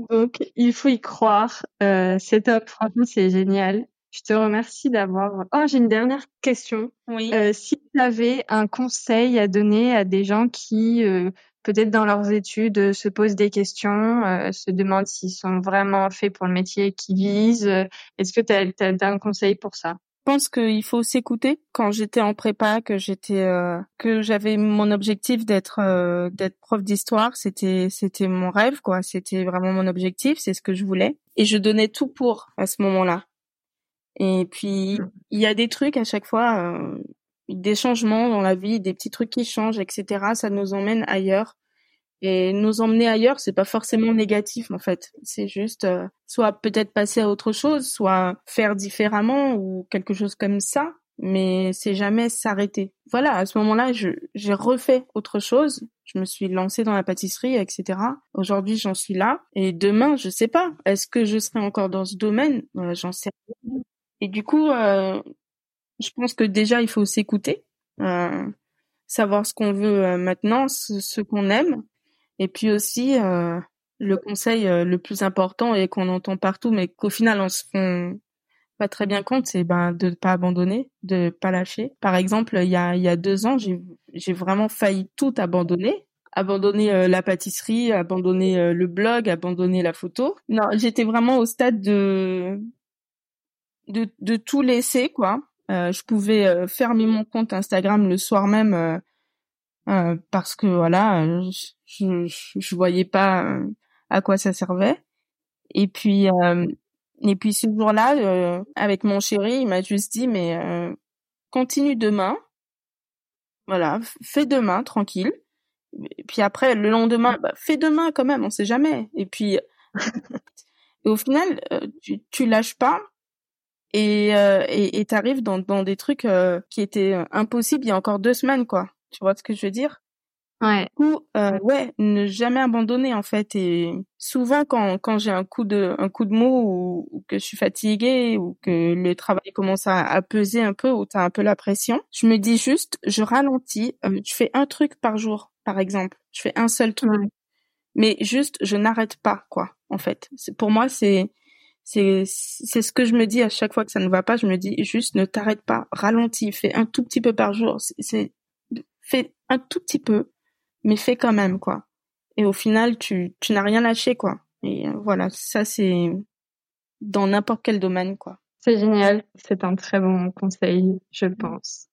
Donc, il faut y croire. C'est top. Franchement, c'est génial. Je te remercie d'avoir... Oh, j'ai une dernière question. Oui. Si tu avais un conseil à donner à des gens qui, peut-être dans leurs études, se posent des questions, se demandent s'ils sont vraiment faits pour le métier qu'ils visent, est-ce que t'as un conseil pour ça? Je pense qu'il faut s'écouter. Quand j'étais en prépa, que j'avais mon objectif d'être prof d'histoire, c'était mon rêve quoi, c'était vraiment mon objectif, c'est ce que je voulais et je donnais tout pour à ce moment-là. Et puis il y a des trucs à chaque fois, des changements dans la vie, des petits trucs qui changent, etc. Ça nous emmène ailleurs. Et nous emmener ailleurs, c'est pas forcément négatif en fait. C'est juste soit peut-être passer à autre chose, soit faire différemment ou quelque chose comme ça. Mais c'est jamais s'arrêter. Voilà, à ce moment-là, j'ai refait autre chose. Je me suis lancée dans la pâtisserie, etc. Aujourd'hui, j'en suis là. Et demain, je sais pas. Est-ce que je serai encore dans ce domaine ? J'en sais rien. Et du coup, je pense que déjà, il faut s'écouter, savoir ce qu'on veut maintenant, ce qu'on aime. Et puis aussi, le conseil le plus important et qu'on entend partout, mais qu'au final, on se rend pas très bien compte, c'est de pas abandonner, de pas lâcher. Par exemple, il y a 2 ans, j'ai vraiment failli tout abandonner. Abandonner la pâtisserie, abandonner le blog, abandonner la photo. Non, j'étais vraiment au stade de tout laisser, quoi. Je pouvais fermer mon compte Instagram le soir même parce que voilà, je voyais pas à quoi ça servait. Et puis ce jour-là, avec mon chéri, il m'a juste dit mais continue demain, voilà, fais demain tranquille. Et puis après le lendemain, fais demain quand même, on sait jamais. Et puis et au final, tu lâches pas. Et t'arrives dans des trucs qui étaient impossibles il y a encore 2 semaines, quoi. Tu vois ce que je veux dire? Ouais. Ou ne jamais abandonner en fait. Et souvent quand j'ai un coup de mou ou que je suis fatiguée ou que le travail commence à peser un peu ou t'as un peu la pression, je me dis juste je ralentis, je fais un truc par jour, par exemple. Je fais un seul truc, mais juste je n'arrête pas, quoi. En fait, pour moi c'est ce que je me dis à chaque fois que ça ne va pas. Je me dis juste, ne t'arrête pas, ralentis, fais un tout petit peu par jour. Fais un tout petit peu, mais fais quand même, quoi. Et au final, tu n'as rien lâché, quoi. Et voilà, ça, c'est dans n'importe quel domaine, quoi. C'est génial. C'est un très bon conseil, je pense.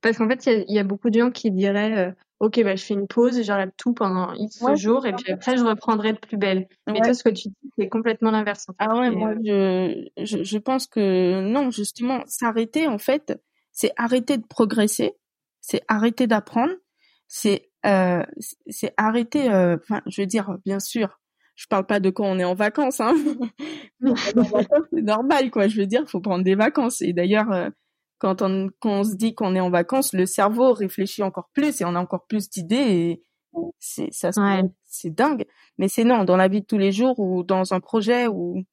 Parce qu'en fait, il y a beaucoup de gens qui diraient... Ok, bah, je fais une pause, j'arrête tout pendant X jours et puis après, je reprendrai de plus belle. Mais toi, ce que tu dis, c'est complètement l'inverse. En fait. Ah ouais, moi, je pense que non, justement, s'arrêter, en fait, c'est arrêter de progresser, c'est arrêter d'apprendre, c'est arrêter, enfin, je veux dire, bien sûr, je parle pas de quand on est en vacances, hein. C'est normal, quoi. Je veux dire, faut prendre des vacances. Et d'ailleurs, quand on se dit qu'on est en vacances, le cerveau réfléchit encore plus et on a encore plus d'idées et c'est dingue. Mais c'est non, dans la vie de tous les jours ou dans un projet ou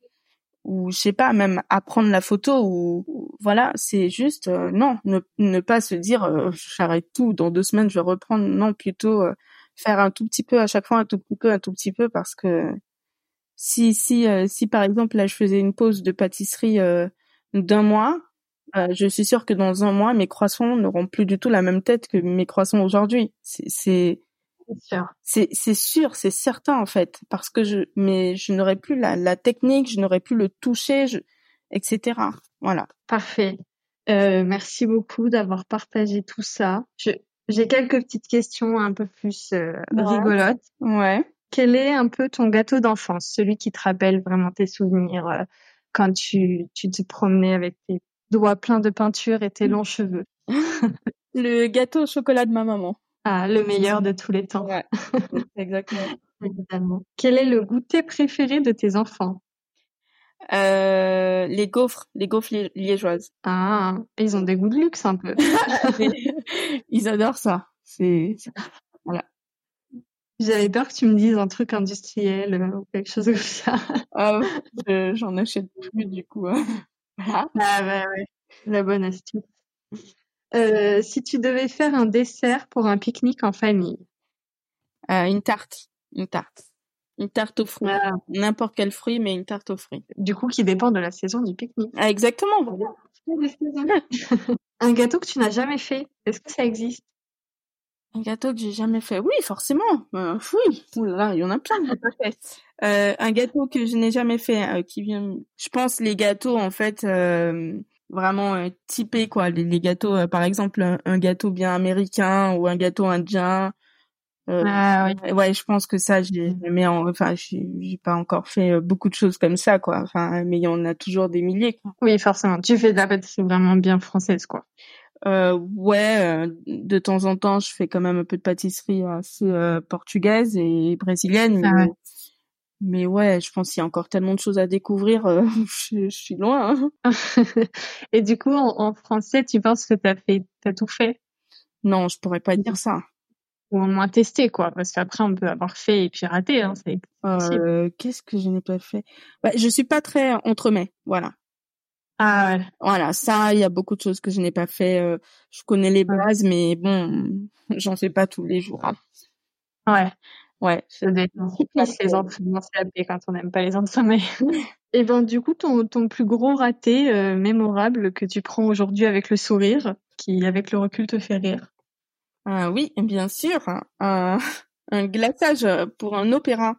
je sais pas, même apprendre la photo ou voilà, c'est juste non, ne pas se dire j'arrête tout, dans 2 semaines je vais reprendre. Non, plutôt faire un tout petit peu à chaque fois, un tout petit peu, parce que si par exemple là je faisais une pause de pâtisserie d'1 mois, je suis sûre que dans 1 mois, mes croissants n'auront plus du tout la même tête que mes croissants aujourd'hui. C'est sûr, c'est certain en fait, parce que je n'aurai plus la technique, je n'aurai plus le toucher, etc. Voilà. Parfait. Merci beaucoup d'avoir partagé tout ça. J'ai quelques petites questions un peu plus rigolotes. Ouais. Quel est un peu ton gâteau d'enfance, celui qui te rappelle vraiment tes souvenirs quand tu te promenais avec tes doigts pleins de peinture et tes longs cheveux. Le gâteau au chocolat de ma maman. Ah, le meilleur de tous les temps. Ouais, exactement. Évidemment. Quel est le goûter préféré de tes enfants? Les gaufres liégeoises. Ah, ils ont des goûts de luxe un peu. Ils adorent ça. Voilà. J'avais peur que tu me dises un truc industriel ou quelque chose comme ça. Ah, j'en achète plus du coup. Hein. Ah bah ouais, la bonne astuce. Si tu devais faire un dessert pour un pique-nique en famille, une tarte aux fruits, n'importe quel fruit, mais une tarte aux fruits. Du coup, qui dépend de la saison du pique-nique. Ah, exactement. Un gâteau que tu n'as jamais fait, est-ce que ça existe? Un gâteau que j'ai jamais fait, oui, forcément. Oui, oulala, il y en a plein. Un gâteau que je n'ai jamais fait, qui vient, je pense, les gâteaux en fait vraiment typés, quoi. Les gâteaux, par exemple, un gâteau bien américain ou un gâteau indien. Oui. Ouais, je pense que ça, j'ai pas encore fait beaucoup de choses comme ça, quoi. Enfin, mais il y en a toujours des milliers, quoi. Oui, forcément. Tu fais de la pâtisserie vraiment bien française, quoi. De temps en temps, je fais quand même un peu de pâtisserie assez portugaise et brésilienne. Mais ouais, je pense qu'il y a encore tellement de choses à découvrir. Je suis loin. Hein. Et du coup, en français, tu penses que t'as tout fait? Non, je pourrais pas dire ça. Ou au moins tester, quoi. Parce qu'après, on peut avoir fait et puis rater. Hein, c'est qu'est-ce que je n'ai pas fait? Bah, je suis pas très entremets, voilà. Ah ouais. Voilà, ça, il y a beaucoup de choses que je n'ai pas fait. Je connais les bases, mais bon, j'en fais pas tous les jours. Hein. Ouais. Ça doit être les entraînements, c'est la paix quand on n'aime pas les entraînements. Et ben, du coup, ton plus gros raté mémorable que tu prends aujourd'hui avec le sourire, qui avec le recul te fait rire. Ah oui, bien sûr, un glaçage pour un opéra.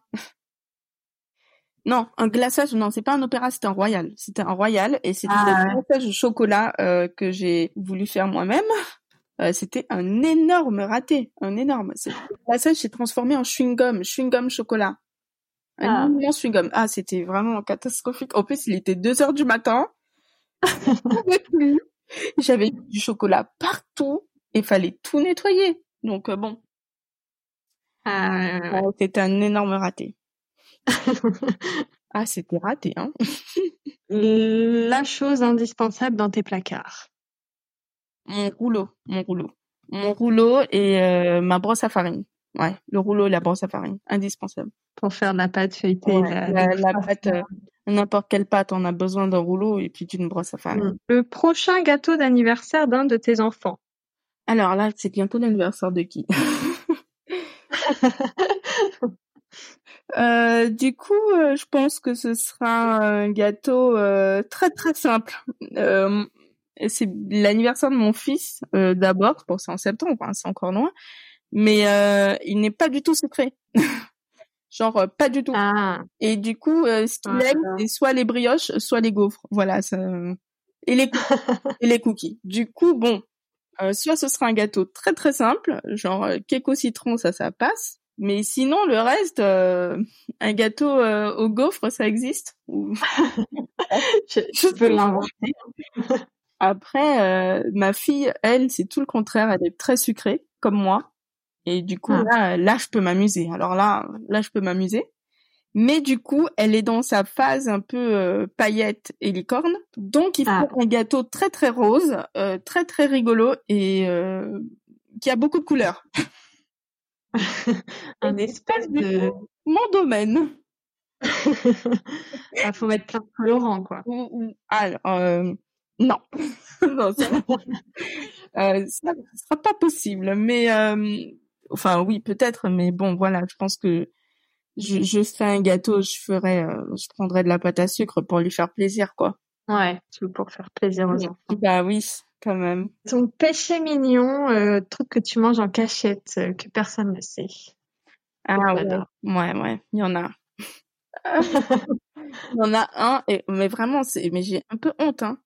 Non, un glaçage, non, c'est pas un opéra, c'était un royal. C'était un royal et c'était un glaçage au chocolat que j'ai voulu faire moi-même. C'était un énorme raté, un énorme. La seule s'est transformée en chewing-gum chocolat. Un immense chewing-gum. Ah, c'était vraiment catastrophique. En plus, il était 2h du matin. J'avais du chocolat partout et fallait tout nettoyer. Donc, bon. C'était un énorme raté. Ah, c'était raté, hein. La chose indispensable dans tes placards. Mon rouleau et ma brosse à farine. Ouais, le rouleau et la brosse à farine, indispensable. Pour faire de la pâte feuilletée. Ouais, la pâte, n'importe quelle pâte, on a besoin d'un rouleau et puis d'une brosse à farine. Le prochain gâteau d'anniversaire d'un de tes enfants. Alors là, c'est bientôt l'anniversaire de qui? Du coup, je pense que ce sera un gâteau très très simple. C'est l'anniversaire de mon fils d'abord, bon, c'est en septembre, hein, c'est encore loin, mais il n'est pas du tout sucré, genre pas du tout. Ah. Et du coup, ce qu'il aime, c'est soit les brioches, soit les gaufres, voilà. Ça... Et les cookies. Du coup, bon, soit ce sera un gâteau très très simple, genre cake au citron, ça passe. Mais sinon, le reste, un gâteau au gaufre, ça existe. Je peux l'inventer. Après, ma fille, elle, c'est tout le contraire. Elle est très sucrée, comme moi. Et du coup, là, je peux m'amuser. Alors là, je peux m'amuser. Mais du coup, elle est dans sa phase un peu paillettes et licorne. Donc, il faut un gâteau très, très rose, très, très rigolo et qui a beaucoup de couleurs. Un espèce de... Mon domaine. Il faut mettre plein de colorants, quoi. Alors, non. Non, ça ne sera pas possible. Mais, enfin, oui, peut-être. Mais bon, voilà, je pense que je ferai un gâteau, je prendrai de la pâte à sucre pour lui faire plaisir, quoi. Ouais, pour faire plaisir aux enfants. Bah oui. Quand même. Ton péché mignon, truc que tu manges en cachette, que personne ne sait. Ah ouais, il y en a. Il y en a un, mais vraiment, mais j'ai un peu honte, hein.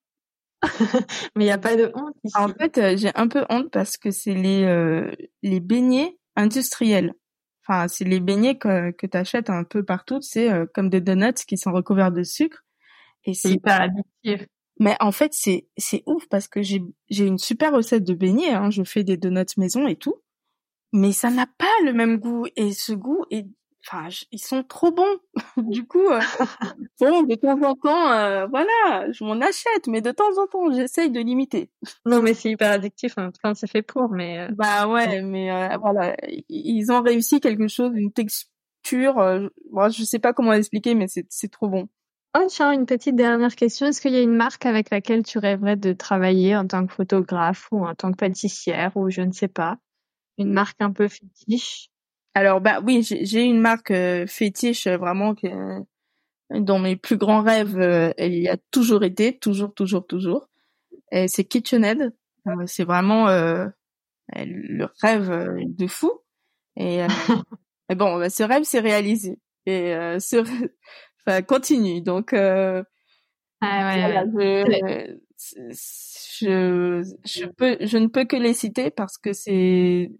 Mais il n'y a pas de honte ici. En fait, j'ai un peu honte parce que c'est les beignets industriels. Enfin, c'est les beignets que tu achètes un peu partout, c'est comme des donuts qui sont recouverts de sucre. Et c'est hyper addictif. Mais en fait, c'est ouf parce que j'ai une super recette de beignets, hein. Je fais des donuts maison et tout. Mais ça n'a pas le même goût. Et ce goût, ils sont trop bons. Du coup, bon, de temps en temps, voilà, je m'en achète. Mais de temps en temps, j'essaye de limiter. Non, mais c'est hyper addictif. En tout cas, c'est fait pour, mais... Bah ouais, mais voilà. Ils ont réussi quelque chose, une texture. Bon, je sais pas comment l'expliquer, mais c'est trop bon. Oh, tiens, une petite dernière question. Est-ce qu'il y a une marque avec laquelle tu rêverais de travailler en tant que photographe ou en tant que pâtissière ou je ne sais pas, une marque un peu fétiche? Alors, bah oui, j'ai une marque fétiche vraiment que, dans mes plus grands rêves, elle y a toujours été, toujours. Et c'est KitchenAid. C'est vraiment le rêve de fou. Et, et bon, bah, ce rêve s'est réalisé. Et enfin, continue. Donc, je ne peux que les citer parce que c'était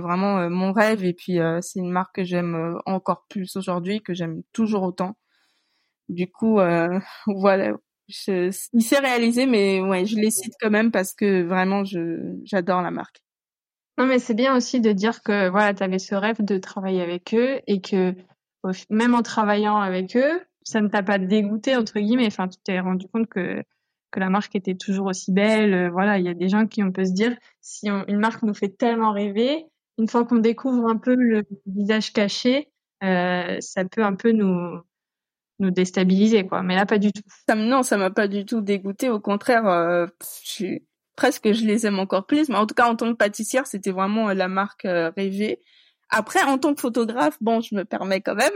vraiment mon rêve et puis c'est une marque que j'aime encore plus aujourd'hui, que j'aime toujours autant. Du coup, voilà, il s'est réalisé, mais ouais, je les cite quand même parce que vraiment, j'adore la marque. Non, mais c'est bien aussi de dire que voilà, t'avais ce rêve de travailler avec eux et que même en travaillant avec eux, ça ne t'a pas dégoûté, entre guillemets. Enfin, tu t'es rendu compte que la marque était toujours aussi belle. Voilà, il y a des gens qui, on peut se dire, si une marque nous fait tellement rêver, une fois qu'on découvre un peu le visage caché, ça peut un peu nous déstabiliser, quoi. Mais là, pas du tout. Non, ça m'a pas du tout dégoûté. Au contraire, je les aime encore plus. Mais en tout cas, en tant que pâtissière, c'était vraiment la marque rêvée. Après, en tant que photographe, bon, je me permets quand même.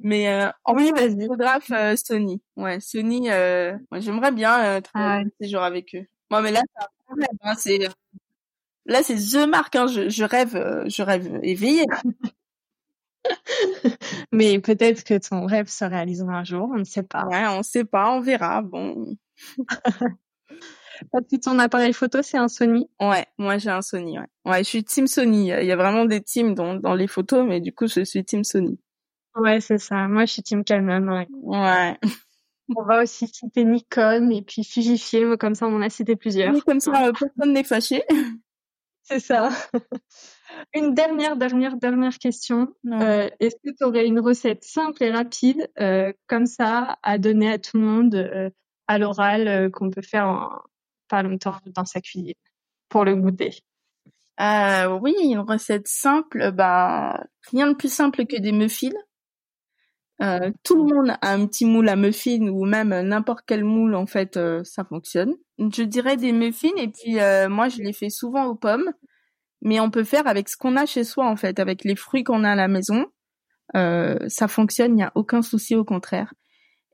Mais photographe, Sony. Ouais, Sony, moi, j'aimerais bien travailler un séjour avec eux. Moi, mais là, c'est un problème. Hein, là, c'est the marque. Hein, je rêve éveillée. Mais peut-être que ton rêve se réalisera un jour. On ne sait pas. Ouais, on ne sait pas. On verra. Bon. Ton appareil photo, c'est un Sony? Ouais, moi j'ai un Sony, ouais. Ouais, je suis team Sony. Il y a vraiment des teams dans les photos, mais du coup, je suis team Sony. Ouais, c'est ça. Moi, je suis team Canon, ouais. Ouais. On va aussi citer Nikon et puis Fujifilm, comme ça, on en a cité plusieurs. Oui, comme ça, personne n'est fâché. C'est ça. Une dernière question. Est-ce que tu aurais une recette simple et rapide, comme ça, à donner à tout le monde, à l'oral, qu'on peut faire en pas longtemps dans sa cuisine pour le goûter? Oui, une recette simple. Bah, rien de plus simple que des muffins. Tout le monde a un petit moule à muffins ou même n'importe quel moule, en fait, ça fonctionne. Je dirais des muffins et puis moi, je les fais souvent aux pommes, mais on peut faire avec ce qu'on a chez soi, en fait, avec les fruits qu'on a à la maison. Ça fonctionne, il n'y a aucun souci, au contraire.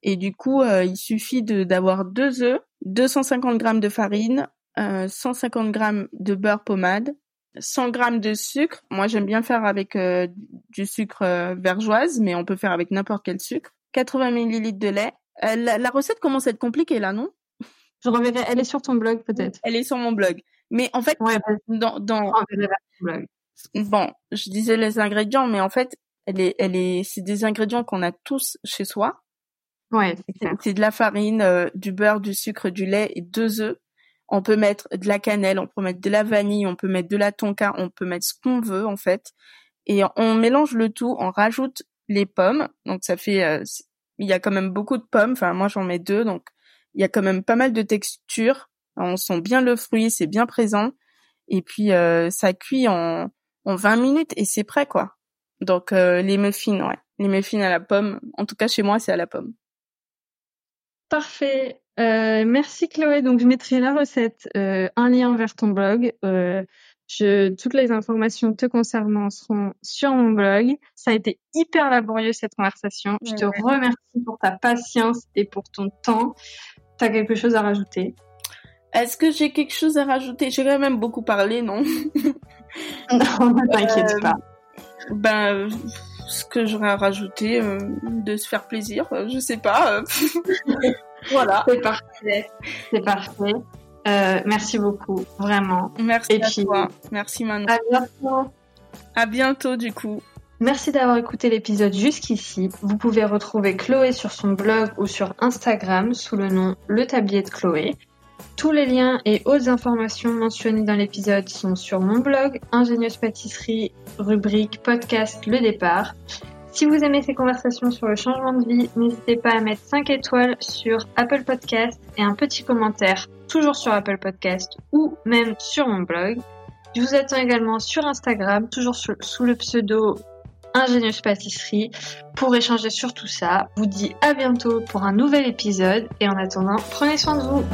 Et du coup, il suffit d'avoir 2 œufs, 250 grammes de farine, 150 grammes de beurre pommade, 100 grammes de sucre. Moi, j'aime bien faire avec du sucre vergeoise, mais on peut faire avec n'importe quel sucre. 80 millilitres de lait. La recette commence à être compliquée, là, non? Je reverrai. Elle est sur ton blog, peut-être? Elle est sur mon blog. Mais en fait, ouais, dans ton blog. Bon, je disais les ingrédients, mais en fait, c'est des ingrédients qu'on a tous chez soi. Ouais, c'est de la farine, du beurre, du sucre, du lait et 2 œufs. On peut mettre de la cannelle, on peut mettre de la vanille, on peut mettre de la tonka, on peut mettre ce qu'on veut, en fait. Et on mélange le tout, on rajoute les pommes. Donc, ça fait... il y a quand même beaucoup de pommes. Enfin, moi, j'en mets 2. Donc, il y a quand même pas mal de texture. On sent bien le fruit, c'est bien présent. Et puis, ça cuit en 20 minutes et c'est prêt, quoi. Donc, les muffins, ouais. Les muffins à la pomme. En tout cas, chez moi, c'est à la pomme. Parfait. Merci Chloé. Donc je mettrai la recette, un lien vers ton blog. Toutes les informations te concernant seront sur mon blog. Ça a été hyper laborieux cette conversation. Je te remercie pour ta patience et pour ton temps. T'as quelque chose à rajouter? Est-ce que j'ai quelque chose à rajouter? J'ai quand même beaucoup parlé, non? Non, ne t'inquiète pas. Ben... ce que j'aurais rajouté, de se faire plaisir, je sais pas. Voilà. C'est parfait. Merci beaucoup, vraiment. Merci à toi. Merci Manon. À bientôt. À bientôt du coup. Merci d'avoir écouté l'épisode jusqu'ici. Vous pouvez retrouver Chloé sur son blog ou sur Instagram sous le nom Le Tablier de Chloé. Tous les liens et autres informations mentionnées dans l'épisode sont sur mon blog, Ingénieuse Pâtisserie, rubrique podcast Le Départ. Si vous aimez ces conversations sur le changement de vie, n'hésitez pas à mettre 5 étoiles sur Apple Podcast et un petit commentaire, toujours sur Apple Podcast ou même sur mon blog. Je vous attends également sur Instagram, toujours sous le pseudo Ingénieuse Pâtisserie, pour échanger sur tout ça. Je vous dis à bientôt pour un nouvel épisode et en attendant, prenez soin de vous.